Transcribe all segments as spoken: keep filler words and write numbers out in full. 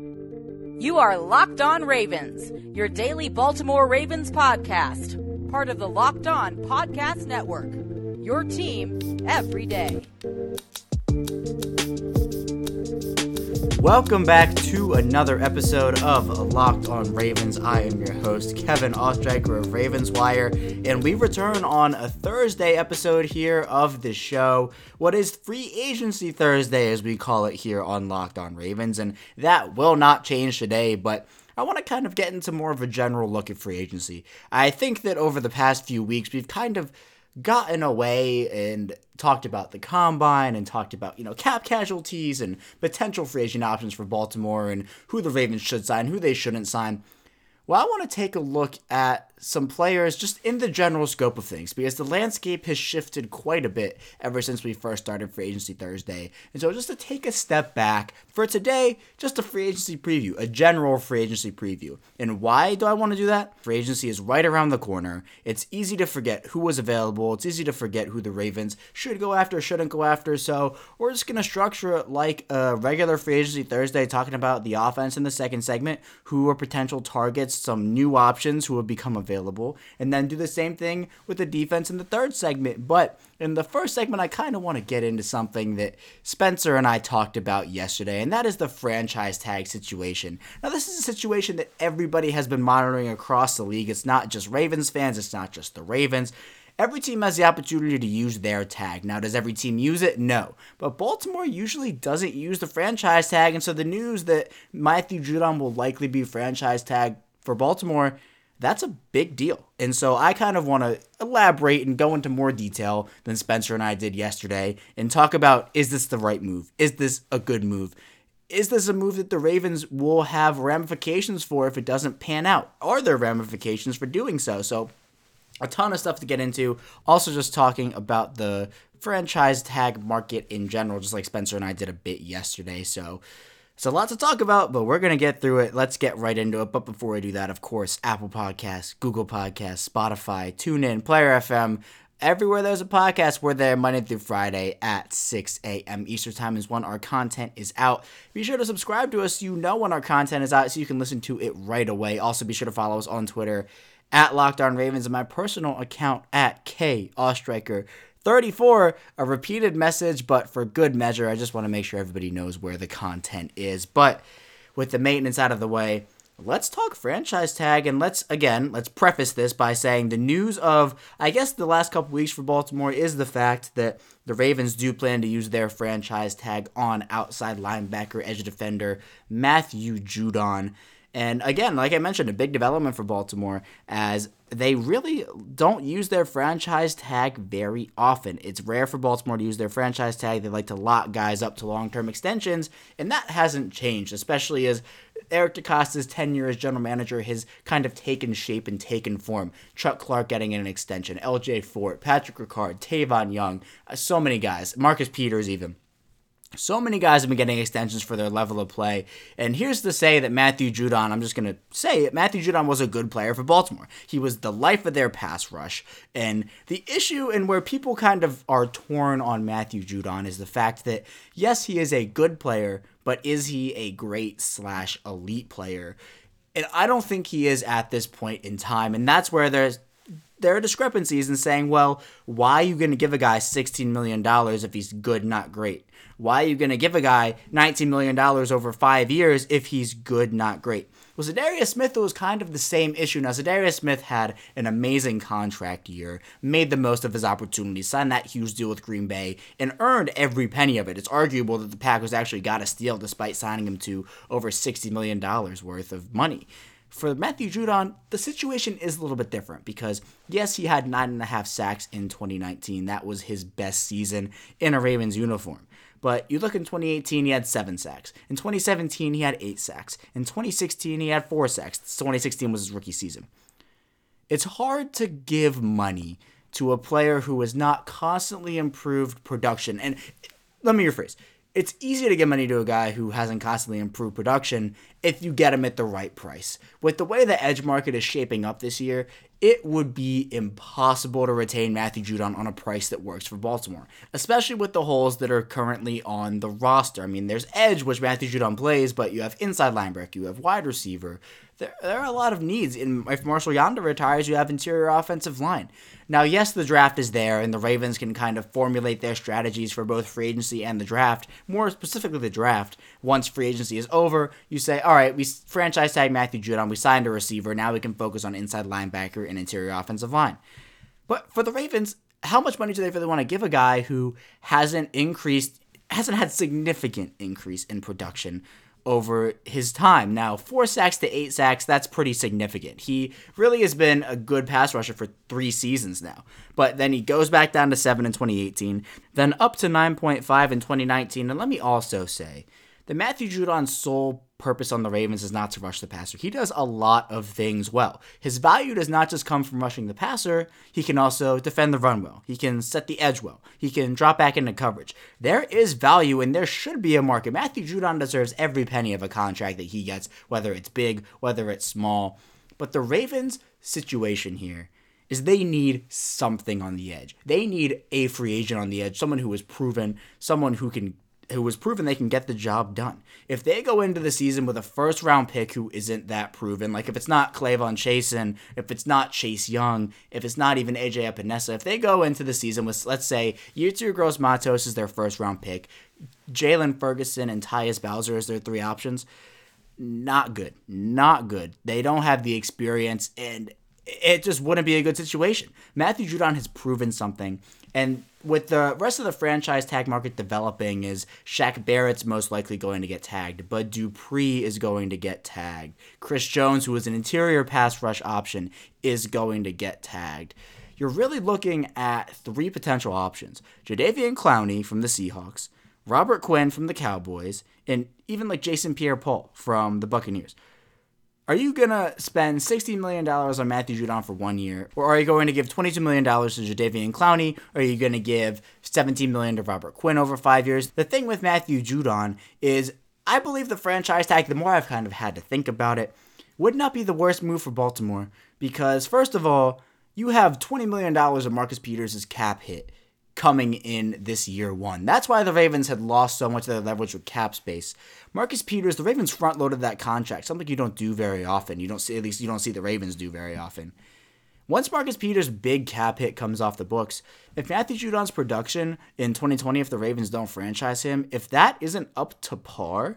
You are Locked On Ravens, your daily Baltimore Ravens podcast, part of the Locked On Podcast Network, your team every day. Welcome back to another episode of Locked On Ravens. I am your host, Kevin Ostreicher of Ravens Wire, and we return on a Thursday episode here of the show. What is Free Agency Thursday, as we call it here on Locked On Ravens, and that will not change today, but I want to kind of get into more of a general look at free agency. I think that over the past few weeks, we've kind of gotten away and talked about the combine and talked about, you know, cap casualties and potential free agent options for Baltimore and who the Ravens should sign, who they shouldn't sign. Well, I want to take a look at some players just in the general scope of things because the landscape has shifted quite a bit ever since we first started Free Agency Thursday. And so just to take a step back for today, just a free agency preview, a general free agency preview. And why do I want to do that? Free agency is right around the corner. It's easy to forget who was available. It's easy to forget who the Ravens should go after, shouldn't go after. So we're just going to structure it like a regular Free Agency Thursday, talking about the offense in the second segment, who are potential targets, some new options who have become available, and then do the same thing with the defense in the third segment. But in the first segment, I kind of want to get into something that Spencer and I talked about yesterday, and that is the franchise tag situation. Now, this is a situation that everybody has been monitoring across the league. It's not just Ravens fans. It's not just the Ravens. Every team has the opportunity to use their tag. Now, does every team use it? No. But Baltimore usually doesn't use the franchise tag, and so the news that Matthew Judon will likely be franchise tagged for Baltimore, that's a big deal. And so I kind of want to elaborate and go into more detail than Spencer and I did yesterday and talk about, is this the right move? Is this a good move? Is this a move that the Ravens will have ramifications for if it doesn't pan out? Are there ramifications for doing so? So a ton of stuff to get into. Also just talking about the franchise tag market in general, just like Spencer and I did a bit yesterday. So So a lot to talk about, but we're going to get through it. Let's get right into it. But before I do that, of course, Apple Podcasts, Google Podcasts, Spotify, TuneIn, Player F M, everywhere there's a podcast, we're there Monday through Friday at six a.m. Eastern Time is when our content is out. Be sure to subscribe to us so you know when our content is out so you can listen to it right away. Also, be sure to follow us on Twitter at Locked On Ravens and my personal account at KAustriker. thirty-four, a repeated message, but for good measure. I just want to make sure everybody knows where the content is. But with the maintenance out of the way, let's talk franchise tag. And let's, again, let's preface this by saying the news of, I guess, the last couple weeks for Baltimore is the fact that the Ravens do plan to use their franchise tag on outside linebacker, edge defender, Matthew Judon. And again, like I mentioned, a big development for Baltimore as they really don't use their franchise tag very often. It's rare for Baltimore to use their franchise tag. They like to lock guys up to long-term extensions, and that hasn't changed, especially as Eric DeCosta's tenure as general manager has kind of taken shape and taken form. Chuck Clark getting an extension, L J Fort, Patrick Ricard, Tavon Young, so many guys, Marcus Peters even. So many guys have been getting extensions for their level of play, and here's to say that Matthew Judon, I'm just going to say it, Matthew Judon was a good player for Baltimore. He was the life of their pass rush, and the issue and where people kind of are torn on Matthew Judon is the fact that, yes, he is a good player, but is he a great slash elite player? And I don't think he is at this point in time, and that's where there's there are discrepancies in saying, well, why are you going to give a guy sixteen million dollars if he's good, not great? Why are you going to give a guy nineteen million dollars over five years if he's good, not great? Well, Za'Darius Smith was kind of the same issue. Now, Za'Darius Smith had an amazing contract year, made the most of his opportunities, signed that huge deal with Green Bay, and earned every penny of it. It's arguable that the Packers actually got a steal despite signing him to over sixty million dollars worth of money. For Matthew Judon, the situation is a little bit different because, yes, he had nine and a half sacks in twenty nineteen. That was his best season in a Ravens uniform. But you look in twenty eighteen, he had seven sacks. In twenty seventeen, he had eight sacks. In twenty sixteen, he had four sacks. twenty sixteen was his rookie season. It's hard to give money to a player who has not constantly improved production. And let me rephrase. It's easy to give money to a guy who hasn't constantly improved production if you get him at the right price. With the way the edge market is shaping up this year, it would be impossible to retain Matthew Judon on a price that works for Baltimore, especially with the holes that are currently on the roster. I mean, there's edge, which Matthew Judon plays, but you have inside linebacker, you have wide receiver. There, there are a lot of needs. And if Marshal Yanda retires, you have interior offensive line. Now, yes, the draft is there, and the Ravens can kind of formulate their strategies for both free agency and the draft, more specifically the draft. Once free agency is over, you say, all right, we franchise tag Matthew Judon, we signed a receiver, now we can focus on inside linebacker and interior offensive line. But for the Ravens, how much money do they really want to give a guy who hasn't increased, hasn't had significant increase in production over his time? Now, four sacks to eight sacks, that's pretty significant. He really has been a good pass rusher for three seasons now, but then he goes back down to seven in twenty eighteen, then up to nine point five in twenty nineteen. And let me also say that Matthew Judon's sole purpose on the Ravens is not to rush the passer. He does a lot of things well. His value does not just come from rushing the passer. He can also defend the run well. He can set the edge well. He can drop back into coverage. There is value, and there should be a market. Matthew Judon deserves every penny of a contract that he gets, whether it's big, whether it's small. But the Ravens' situation here is they need something on the edge. They need a free agent on the edge, someone who is proven, someone who can who was proven they can get the job done. If they go into the season with a first-round pick who isn't that proven, like if it's not Clavon Chasen, if it's not Chase Young, if it's not even A J Epinesa, if they go into the season with, let's say, Yetur Gross-Matos is their first-round pick, Jalen Ferguson and Tyus Bowser is their three options, not good. Not good. They don't have the experience, and it just wouldn't be a good situation. Matthew Judon has proven something, and with the rest of the franchise tag market developing, is Shaq Barrett's most likely going to get tagged. Bud Dupree is going to get tagged. Chris Jones, who is an interior pass rush option, is going to get tagged. You're really looking at three potential options. Jadeveon Clowney from the Seahawks, Robert Quinn from the Cowboys, and even like Jason Pierre-Paul from the Buccaneers. Are you going to spend sixty million dollars on Matthew Judon for one year? Or are you going to give twenty-two million dollars to Jadeveon Clowney? Or are you going to give seventeen million dollars to Robert Quinn over five years? The thing with Matthew Judon is I believe the franchise tag, the more I've kind of had to think about it, would not be the worst move for Baltimore. Because, first of all, you have twenty million dollars of Marcus Peters' cap hit coming in this year one. That's why the Ravens had lost so much of their leverage with cap space. Marcus Peters, the Ravens front-loaded that contract, something you don't do very often. You don't see, at least you don't see the Ravens do very often. Once Marcus Peters' big cap hit comes off the books, if Matthew Judon's production in twenty twenty, if the Ravens don't franchise him, if that isn't up to par,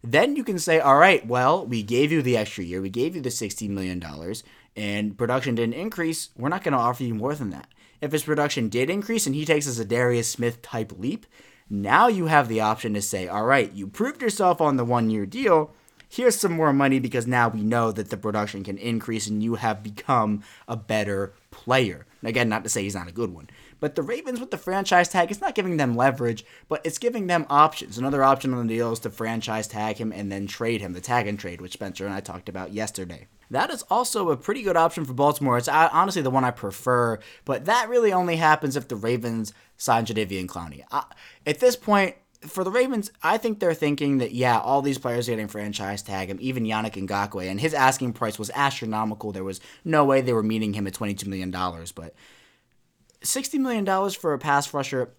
then you can say, all right, well, we gave you the extra year, we gave you the sixty million dollars, and production didn't increase, we're not going to offer you more than that. If his production did increase and he takes a Za'Darius Smith-type leap, now you have the option to say, all right, you proved yourself on the one-year deal. Here's some more money because now we know that the production can increase and you have become a better player. Again, not to say he's not a good one. But the Ravens with the franchise tag, it's not giving them leverage, but it's giving them options. Another option on the deal is to franchise tag him and then trade him, the tag and trade, which Spencer and I talked about yesterday. That is also a pretty good option for Baltimore. It's honestly the one I prefer, but that really only happens if the Ravens sign Jadeveon Clowney. I, at this point, for the Ravens, I think they're thinking that, yeah, all these players are getting franchise tag him, even Yannick Ngakoue, and his asking price was astronomical. There was no way they were meeting him at twenty-two million dollars, but sixty million dollars for a pass rusher,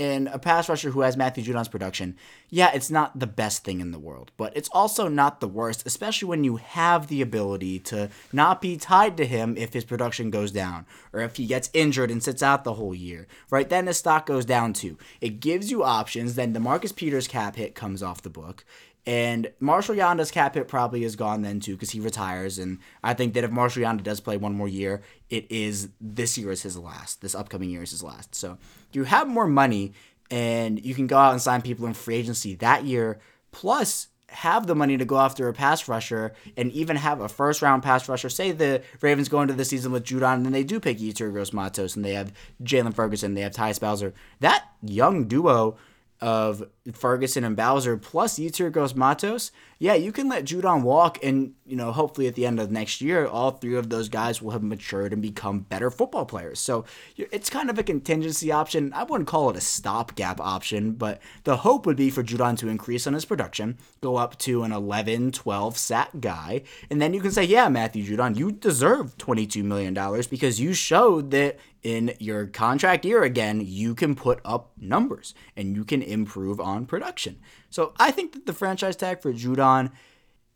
and a pass rusher who has Matthew Judon's production, yeah, it's not the best thing in the world, but it's also not the worst, especially when you have the ability to not be tied to him if his production goes down, or if he gets injured and sits out the whole year, right? Then his stock goes down too. It gives you options, then the Marcus Peters cap hit comes off the book, and Marshal Yanda's cap hit probably is gone then too because he retires, and I think that if Marshal Yanda does play one more year, it is this year is his last. This upcoming year is his last. So you have more money, and you can go out and sign people in free agency that year, plus have the money to go after a pass rusher and even have a first-round pass rusher. Say the Ravens go into the season with Judon, and then they do pick Yetur Gross-Matos, and they have Jalen Ferguson, they have Tyus Bowser. That young duo of Ferguson and Bowser plus Yetur Gross-Matos, yeah, you can let Judon walk, and you know, hopefully at the end of next year, all three of those guys will have matured and become better football players. So it's kind of a contingency option. I wouldn't call it a stopgap option, but the hope would be for Judon to increase on his production, go up to an eleven, twelve sack guy, and then you can say, yeah, Matthew Judon, you deserve twenty-two million dollars because you showed that in your contract year again, you can put up numbers and you can improve on production. So I think that the franchise tag for Judon,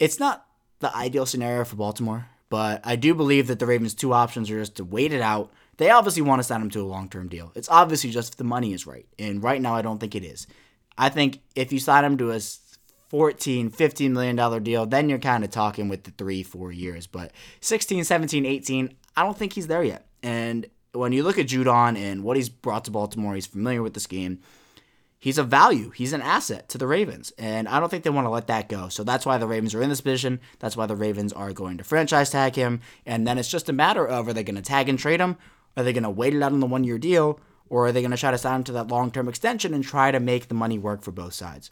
it's not the ideal scenario for Baltimore, but I do believe that the Ravens' two options are just to wait it out. They obviously want to sign him to a long-term deal. It's obviously just if the money is right, and right now I don't think it is. I think if you sign him to a fourteen, fifteen million dollars deal, then you're kind of talking with the three, four years, but sixteen, seventeen, eighteen, I don't think he's there yet. And when you look at Judon and what he's brought to Baltimore, he's familiar with this game. He's a value. He's an asset to the Ravens, and I don't think they want to let that go. So that's why the Ravens are in this position. That's why the Ravens are going to franchise tag him, and then it's just a matter of, are they going to tag and trade him? Are they going to wait it out on the one-year deal, or are they going to try to sign him to that long-term extension and try to make the money work for both sides?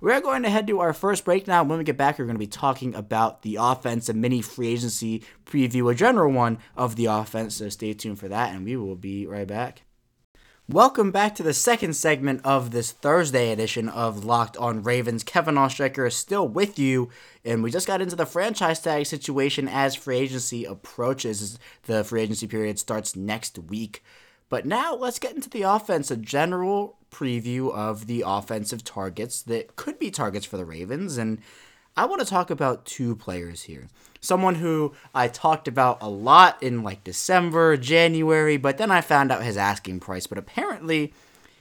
We are going to head to our first break now. When we get back, we're going to be talking about the offense, a mini free agency preview, a general one of the offense. So stay tuned for that, and we will be right back. Welcome back to the second segment of this Thursday edition of Locked On Ravens. Kevin Ostreicher is still with you, and we just got into the franchise tag situation as free agency approaches. The free agency period starts next week. But now let's get into the offense, a general preview of the offensive targets that could be targets for the Ravens. And I want to talk about two players here. Someone who I talked about a lot in like December, January, but then I found out his asking price. But apparently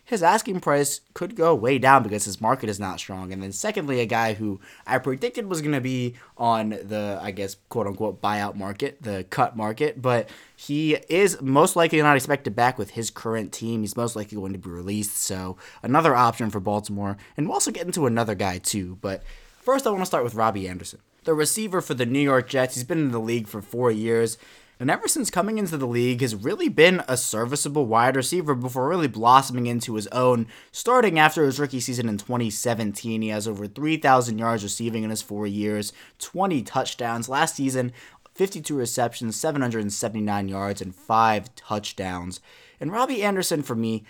his asking price could go way down because his market is not strong. And then secondly, a guy who I predicted was going to be on the, I guess, quote-unquote buyout market, the cut market. But he is most likely not expected back with his current team. He's most likely going to be released. So another option for Baltimore. And we'll also get into another guy too. But first, I want to start with Robbie Anderson, the receiver for the New York Jets. He's been in the league for four years. And ever since coming into the league, has really been a serviceable wide receiver before really blossoming into his own. Starting after his rookie season in twenty seventeen, he has over three thousand yards receiving in his four years, twenty touchdowns. Last season, fifty-two receptions, seven hundred seventy-nine yards, and five touchdowns. And Robbie Anderson, for me,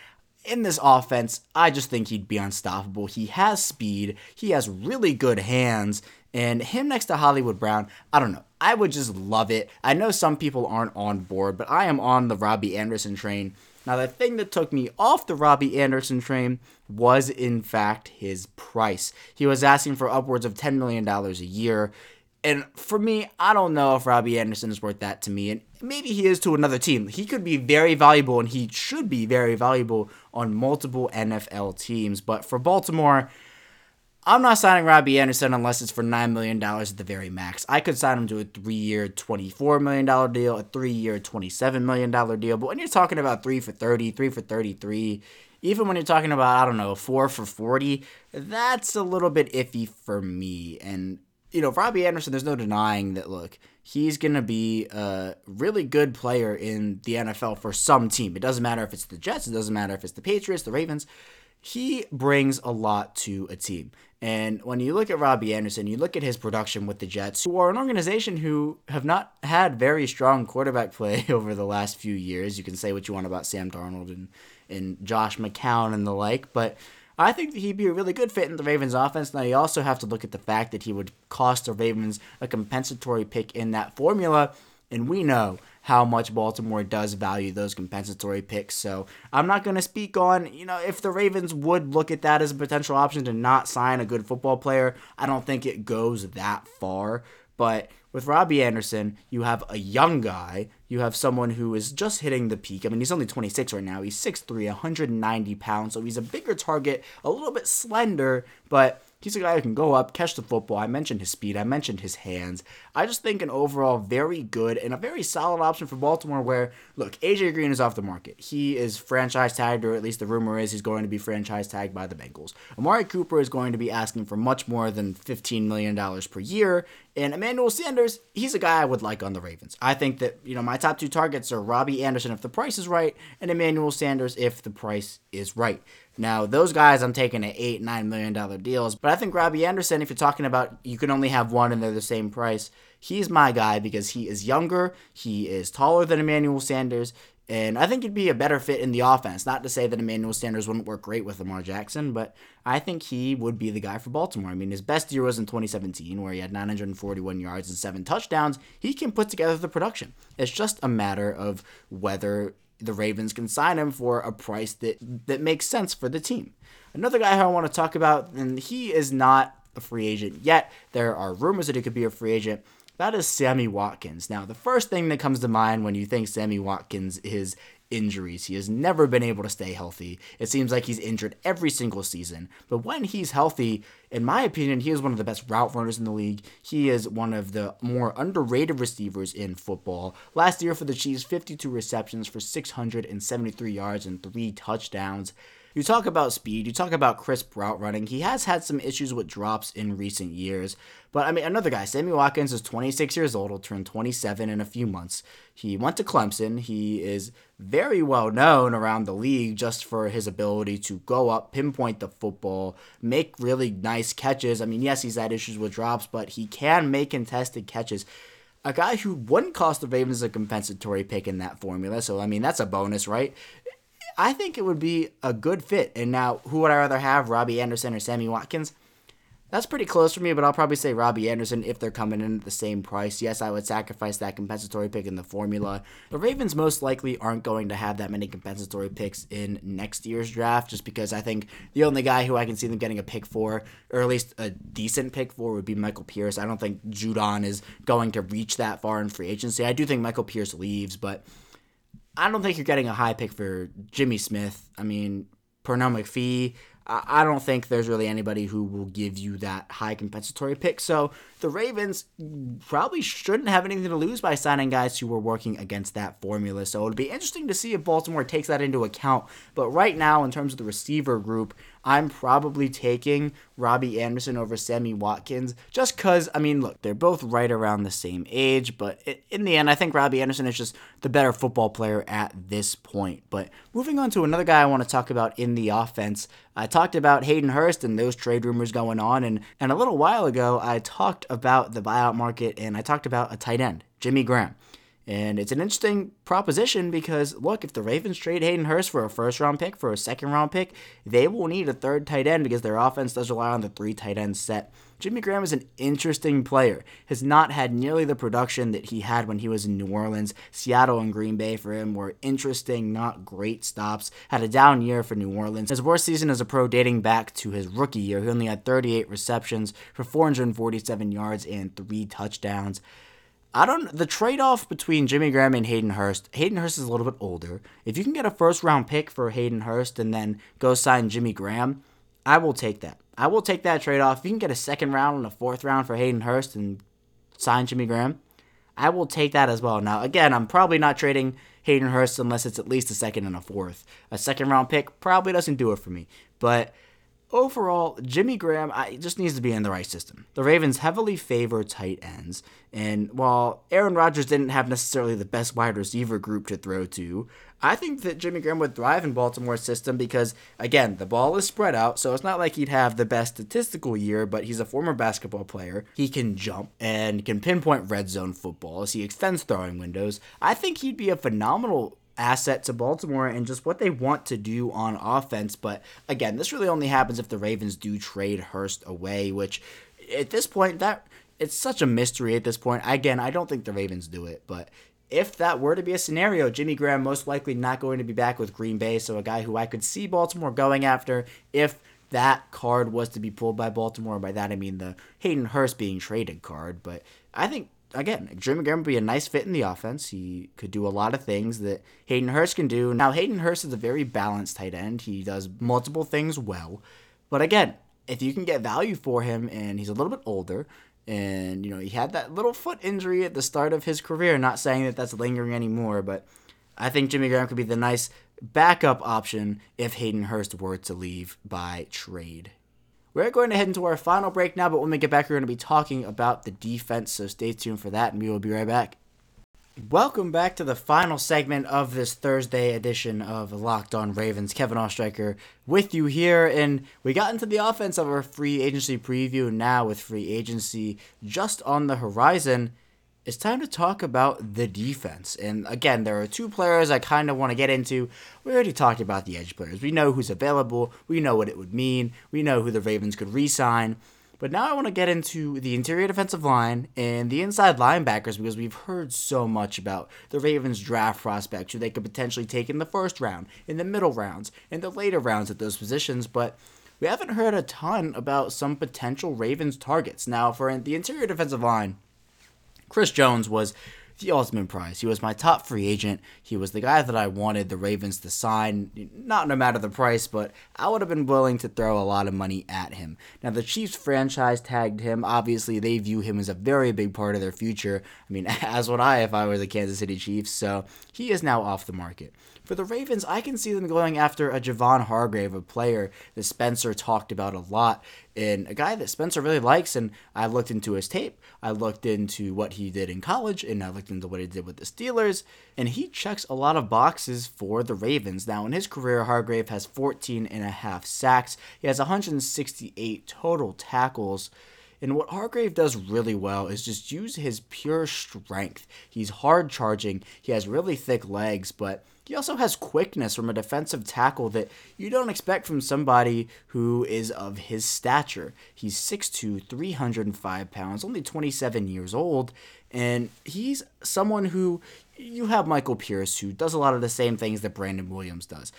in this offense, I just think he'd be unstoppable. He has speed. He has really good hands. And him next to Hollywood Brown, I don't know. I would just love it. I know some people aren't on board, but I am on the Robbie Anderson train. Now, the thing that took me off the Robbie Anderson train was, in fact, his price. He was asking for upwards of ten million dollars a year. And for me, I don't know if Robbie Anderson is worth that to me. And maybe he is to another team. He could be very valuable, and he should be very valuable on multiple N F L teams. But for Baltimore, I'm not signing Robbie Anderson unless it's for nine million dollars at the very max. I could sign him to a three-year, twenty-four million dollars deal, a three-year, twenty-seven million dollars deal. But when you're talking about three for thirty, three for thirty-three, even when you're talking about, I don't know, four for forty, that's a little bit iffy for me. And, you know, Robbie Anderson, there's no denying that, look, he's going to be a really good player in the N F L for some team. It doesn't matter if it's the Jets. It doesn't matter if it's the Patriots, the Ravens. He brings a lot to a team. And when you look at Robbie Anderson, you look at his production with the Jets, who are an organization who have not had very strong quarterback play over the last few years. You can say what you want about Sam Darnold and, and Josh McCown and the like, but I think that he'd be a really good fit in the Ravens offense. Now, you also have to look at the fact that he would cost the Ravens a compensatory pick in that formula, and we know how much Baltimore does value those compensatory picks. So I'm not going to speak on, you know, if the Ravens would look at that as a potential option to not sign a good football player. I don't think it goes that far. But with Robbie Anderson, you have a young guy. You have someone who is just hitting the peak. I mean, he's only twenty-six right now. He's six foot three, one hundred ninety pounds. So he's a bigger target, a little bit slender, but he's a guy who can go up, catch the football. I mentioned his speed. I mentioned his hands. I just think an overall very good and a very solid option for Baltimore where, look, A J Green is off the market. He is franchise tagged, or at least the rumor is he's going to be franchise tagged by the Bengals. Amari Cooper is going to be asking for much more than fifteen million dollars per year. And Emmanuel Sanders, he's a guy I would like on the Ravens. I think that, you know, my top two targets are Robbie Anderson if the price is right and Emmanuel Sanders if the price is right. Now, those guys I'm taking at eight, nine million dollar deals, but I think Robbie Anderson, if you're talking about you can only have one and they're the same price, he's my guy because he is younger, he is taller than Emmanuel Sanders, and I think he'd be a better fit in the offense. Not to say that Emmanuel Sanders wouldn't work great with Lamar Jackson, but I think he would be the guy for Baltimore. I mean, his best year was in twenty seventeen, where he had nine hundred forty-one yards and seven touchdowns. He can put together the production. It's just a matter of whether the Ravens can sign him for a price that, that makes sense for the team. Another guy who I want to talk about, and he is not a free agent yet. There are rumors that he could be a free agent. That is Sammy Watkins. Now, the first thing that comes to mind when you think Sammy Watkins is injuries. He has never been able to stay healthy. It seems like he's injured every single season. But when he's healthy, in my opinion, he is one of the best route runners in the league. He is one of the more underrated receivers in football. Last year for the Chiefs, fifty-two receptions for six hundred seventy-three yards and three touchdowns. You talk about speed, you talk about crisp route running. He has had some issues with drops in recent years. But, I mean, another guy, Sammy Watkins is twenty-six years old. He'll turn twenty-seven in a few months. He went to Clemson. He is very well known around the league just for his ability to go up, pinpoint the football, make really nice catches. I mean, yes, he's had issues with drops, but he can make contested catches. A guy who wouldn't cost the Ravens a compensatory pick in that formula. So, I mean, that's a bonus, right? I think it would be a good fit. And now, who would I rather have, Robbie Anderson or Sammy Watkins? That's pretty close for me, but I'll probably say Robbie Anderson if they're coming in at the same price. Yes, I would sacrifice that compensatory pick in the formula. The Ravens most likely aren't going to have that many compensatory picks in next year's draft, just because I think the only guy who I can see them getting a pick for, or at least a decent pick for, would be Michael Pierce. I don't think Judon is going to reach that far in free agency. I do think Michael Pierce leaves, but I don't think you're getting a high pick for Jimmy Smith. I mean, Pernell McPhee, I don't think there's really anybody who will give you that high compensatory pick. So the Ravens probably shouldn't have anything to lose by signing guys who were working against that formula. So it'll be interesting to see if Baltimore takes that into account. But right now, in terms of the receiver group, I'm probably taking Robbie Anderson over Sammy Watkins just because, I mean, look, they're both right around the same age, but in the end, I think Robbie Anderson is just the better football player at this point. But moving on to another guy I want to talk about in the offense, I talked about Hayden Hurst and those trade rumors going on, and, and a little while ago, I talked about the buyout market, and I talked about a tight end, Jimmy Graham. And it's an interesting proposition because, look, if the Ravens trade Hayden Hurst for a first-round pick, for a second-round pick, they will need a third tight end because their offense does rely on the three-tight end set. Jimmy Graham is an interesting player. Has not had nearly the production that he had when he was in New Orleans. Seattle and Green Bay for him were interesting, not great stops. Had a down year for New Orleans. His worst season as a pro dating back to his rookie year. He only had thirty-eight receptions for four hundred forty-seven yards and three touchdowns. I don't, the trade-off between Jimmy Graham and Hayden Hurst, Hayden Hurst is a little bit older. If you can get a first-round pick for Hayden Hurst and then go sign Jimmy Graham, I will take that. I will take that trade-off. If you can get a second round and a fourth round for Hayden Hurst and sign Jimmy Graham, I will take that as well. Now, again, I'm probably not trading Hayden Hurst unless it's at least a second and a fourth. A second-round pick probably doesn't do it for me, but overall, Jimmy Graham I, just needs to be in the right system. The Ravens heavily favor tight ends, and while Aaron Rodgers didn't have necessarily the best wide receiver group to throw to, I think that Jimmy Graham would thrive in Baltimore's system because, again, the ball is spread out, so it's not like he'd have the best statistical year, but he's a former basketball player. He can jump and can pinpoint red zone footballs. He extends throwing windows. I think he'd be a phenomenal asset to Baltimore and just what they want to do on offense. But again, this really only happens if the Ravens do trade Hurst away, which at this point, that it's such a mystery at this point. Again, I don't think the Ravens do it, but if that were to be a scenario, Jimmy Graham most likely not going to be back with Green Bay, so a guy who I could see Baltimore going after if that card was to be pulled by Baltimore. By that, I mean the Hayden Hurst being traded card. But I think, again, Jimmy Graham would be a nice fit in the offense. He could do a lot of things that Hayden Hurst can do. Now, Hayden Hurst is a very balanced tight end. He does multiple things well. But again, if you can get value for him and he's a little bit older and, you know, he had that little foot injury at the start of his career, not saying that that's lingering anymore, but I think Jimmy Graham could be the nice backup option if Hayden Hurst were to leave by trade. We're going to head into our final break now, but when we get back, we're going to be talking about the defense, so stay tuned for that, and we will be right back. Welcome back to the final segment of this Thursday edition of Locked On Ravens. Kevin Ostreicher with you here, and we got into the offense of our free agency preview. Now with free agency just on the horizon, it's time to talk about the defense. And again, there are two players I kind of want to get into. We already talked about the edge players. We know who's available. We know what it would mean. We know who the Ravens could re-sign. But now I want to get into the interior defensive line and the inside linebackers, because we've heard so much about the Ravens draft prospects who they could potentially take in the first round, in the middle rounds, in the later rounds at those positions, but we haven't heard a ton about some potential Ravens targets. Now, for the interior defensive line, Chris Jones was the ultimate prize. He was my top free agent. He was the guy that I wanted the Ravens to sign, not no matter the price, but I would have been willing to throw a lot of money at him. Now, the Chiefs franchise tagged him. Obviously, they view him as a very big part of their future. I mean, as would I if I were the Kansas City Chiefs, so he is now off the market. For the Ravens, I can see them going after a Javon Hargrave, a player that Spencer talked about a lot, and a guy that Spencer really likes, and I looked into his tape, I looked into what he did in college, and I looked into what he did with the Steelers, and he checks a lot of boxes for the Ravens. Now, in his career, Hargrave has fourteen and a half sacks. He has one hundred sixty-eight total tackles. And what Hargrave does really well is just use his pure strength. He's hard charging. He has really thick legs, but he also has quickness from a defensive tackle that you don't expect from somebody who is of his stature. He's six foot two, three hundred five pounds, only twenty-seven years old. And he's someone who, you have Michael Pierce, who does a lot of the same things that Brandon Williams does.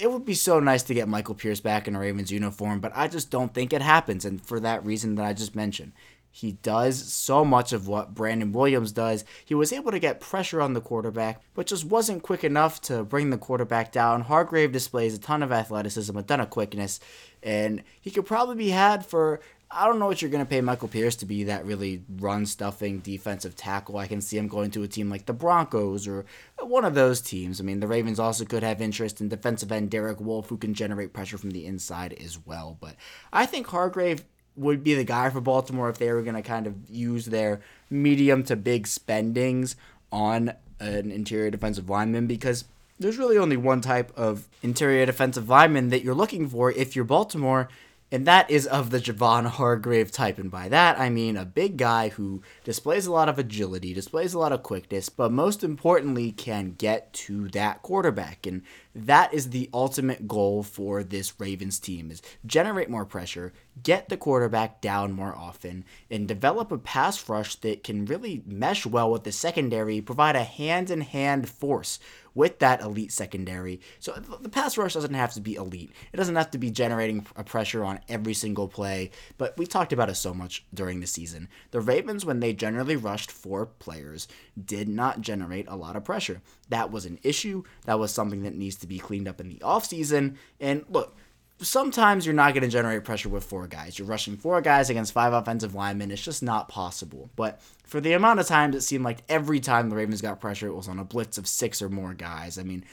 It would be so nice to get Michael Pierce back in a Ravens uniform, but I just don't think it happens, and for that reason that I just mentioned. He does so much of what Brandon Williams does. He was able to get pressure on the quarterback, but just wasn't quick enough to bring the quarterback down. Hargrave displays a ton of athleticism, a ton of quickness, and he could probably be had for, I don't know what you're going to pay Michael Pierce to be, that really run-stuffing defensive tackle. I can see him going to a team like the Broncos or one of those teams. I mean, the Ravens also could have interest in defensive end Derek Wolfe, who can generate pressure from the inside as well. But I think Hargrave would be the guy for Baltimore if they were going to kind of use their medium to big spendings on an interior defensive lineman, because there's really only one type of interior defensive lineman that you're looking for if you're Baltimore, and that is of the Javon Hargrave type. And by that, I mean a big guy who displays a lot of agility, displays a lot of quickness, but most importantly can get to that quarterback. And that is the ultimate goal for this Ravens team, is generate more pressure, get the quarterback down more often, and develop a pass rush that can really mesh well with the secondary, provide a hand-in-hand force with that elite secondary. So the pass rush doesn't have to be elite. It doesn't have to be generating a pressure on every single play, but we talked about it so much during the season. The Ravens, when they generally rushed four players, did not generate a lot of pressure. That was an issue. That was something that needs to be cleaned up in the offseason. And look, sometimes you're not going to generate pressure with four guys. You're rushing four guys against five offensive linemen. It's just not possible. But for the amount of times, it seemed like every time the Ravens got pressure, it was on a blitz of six or more guys. I mean,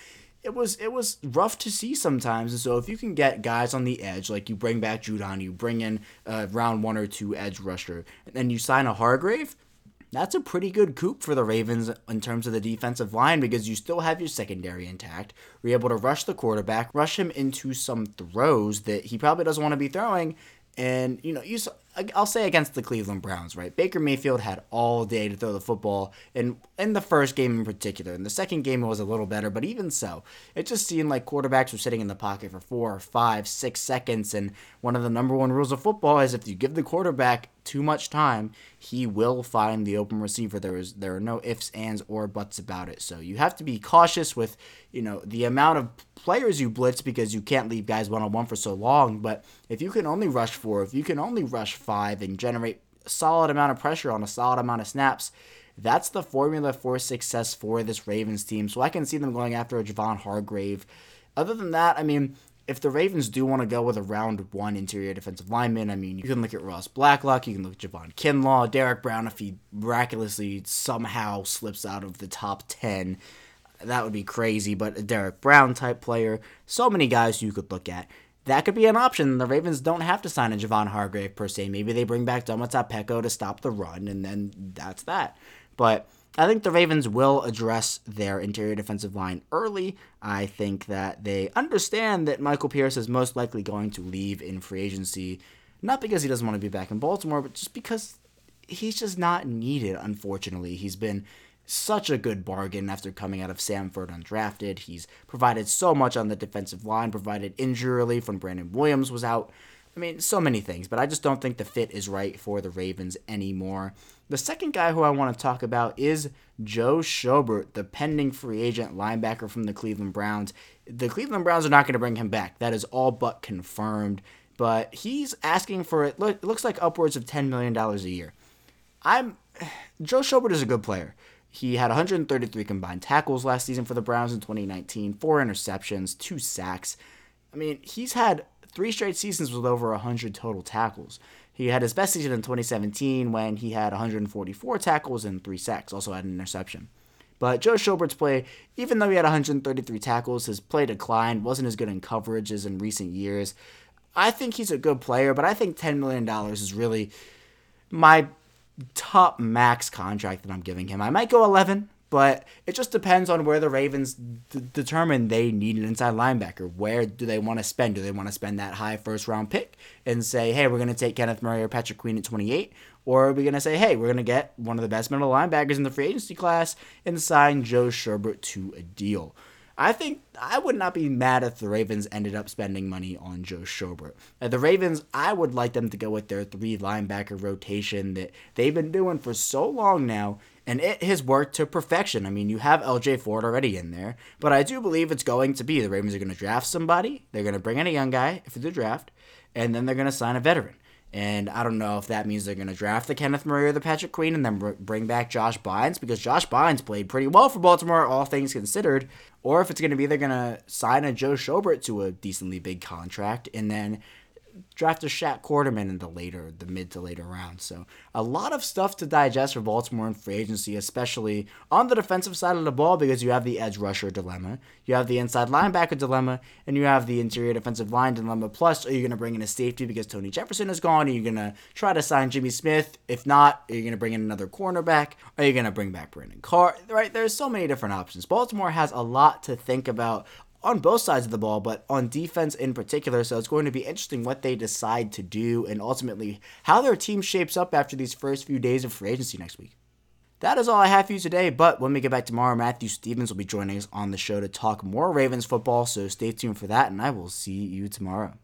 it was it was rough to see sometimes. And so if you can get guys on the edge, like you bring back Judon, you bring in a round one or two edge rusher, and then you sign a Hargrave, that's a pretty good coup for the Ravens in terms of the defensive line, because you still have your secondary intact. You're able to rush the quarterback, rush him into some throws that he probably doesn't want to be throwing. And, you know, you saw, I'll say against the Cleveland Browns, right? Baker Mayfield had all day to throw the football, and in the first game in particular. In the second game, it was a little better, but even so, it just seemed like quarterbacks were sitting in the pocket for four, five, six seconds. And one of the number one rules of football is if you give the quarterback too much time, he will find the open receiver. There is there are no ifs, ands, or buts about it. So you have to be cautious with, you know, the amount of players you blitz, because you can't leave guys one-on-one for so long. But if you can only rush four, if you can only rush five and generate a solid amount of pressure on a solid amount of snaps, that's the formula for success for this Ravens team. So I can see them going after a Javon Hargrave. Other than that, I mean, if the Ravens do want to go with a round one interior defensive lineman, I mean, you can look at Ross Blacklock, you can look at Javon Kinlaw, Derek Brown, if he miraculously somehow slips out of the top ten. That would be crazy, but a Derek Brown type player, so many guys you could look at. That could be an option. The Ravens don't have to sign a Javon Hargrave per se. Maybe they bring back Domata Peko to stop the run, and then that's that. But I think the Ravens will address their interior defensive line early. I think that they understand that Michael Pierce is most likely going to leave in free agency, not because he doesn't want to be back in Baltimore, but just because he's just not needed, unfortunately. He's been such a good bargain after coming out of Samford undrafted. He's provided so much on the defensive line, provided injury relief when Brandon Williams was out. I mean, so many things, but I just don't think the fit is right for the Ravens anymore. The second guy who I want to talk about is Joe Schobert, the pending free agent linebacker from the Cleveland Browns. The Cleveland Browns are not going to bring him back. That is all but confirmed, but he's asking for, it looks like, upwards of ten million dollars a year. I'm Joe Schobert is a good player. He had one hundred thirty-three combined tackles last season for the Browns in twenty nineteen, four interceptions, two sacks. I mean, he's had three straight seasons with over one hundred total tackles. He had his best season in twenty seventeen when he had one hundred forty-four tackles and three sacks, also had an interception. But Joe Schobert's play, even though he had one hundred thirty-three tackles, his play declined, wasn't as good in coverage as in recent years. I think he's a good player, but I think ten million dollars is really my top max contract that I'm giving him. I might go eleven, but it just depends on where the Ravens d- determine they need an inside linebacker. Where do they want to spend? Do they want to spend that high first round pick and say, hey, we're going to take Kenneth Murray or Patrick Queen at twenty-eight? Or are we going to say, hey, we're going to get one of the best middle linebackers in the free agency class and sign Joe Schobert to a deal? I think I would not be mad if the Ravens ended up spending money on Joe Schobert. Now, the Ravens, I would like them to go with their three linebacker rotation that they've been doing for so long now, and it has worked to perfection. I mean, you have L J Fort already in there, but I do believe it's going to be the Ravens are going to draft somebody, they're going to bring in a young guy for the draft, and then they're going to sign a veteran. And I don't know if that means they're going to draft the Kenneth Murray or the Patrick Queen and then bring back Josh Bynes, because Josh Bynes played pretty well for Baltimore, all things considered. Or if it's going to be they're going to sign a Joe Schobert to a decently big contract and then draft a Shaq Quarterman in the later, the mid to later round. So a lot of stuff to digest for Baltimore in free agency, especially on the defensive side of the ball, because you have the edge rusher dilemma, you have the inside linebacker dilemma, and you have the interior defensive line dilemma. Plus, are you going to bring in a safety because Tony Jefferson is gone? Are you going to try to sign Jimmy Smith? If not, are you going to bring in another cornerback? Are you going to bring back Brandon Carr? Right? There's so many different options. Baltimore has a lot to think about on both sides of the ball, but on defense in particular. So it's going to be interesting what they decide to do and ultimately how their team shapes up after these first few days of free agency next week. That is all I have for you today, but when we get back tomorrow, Matthew Stevens will be joining us on the show to talk more Ravens football, so stay tuned for that, and I will see you tomorrow.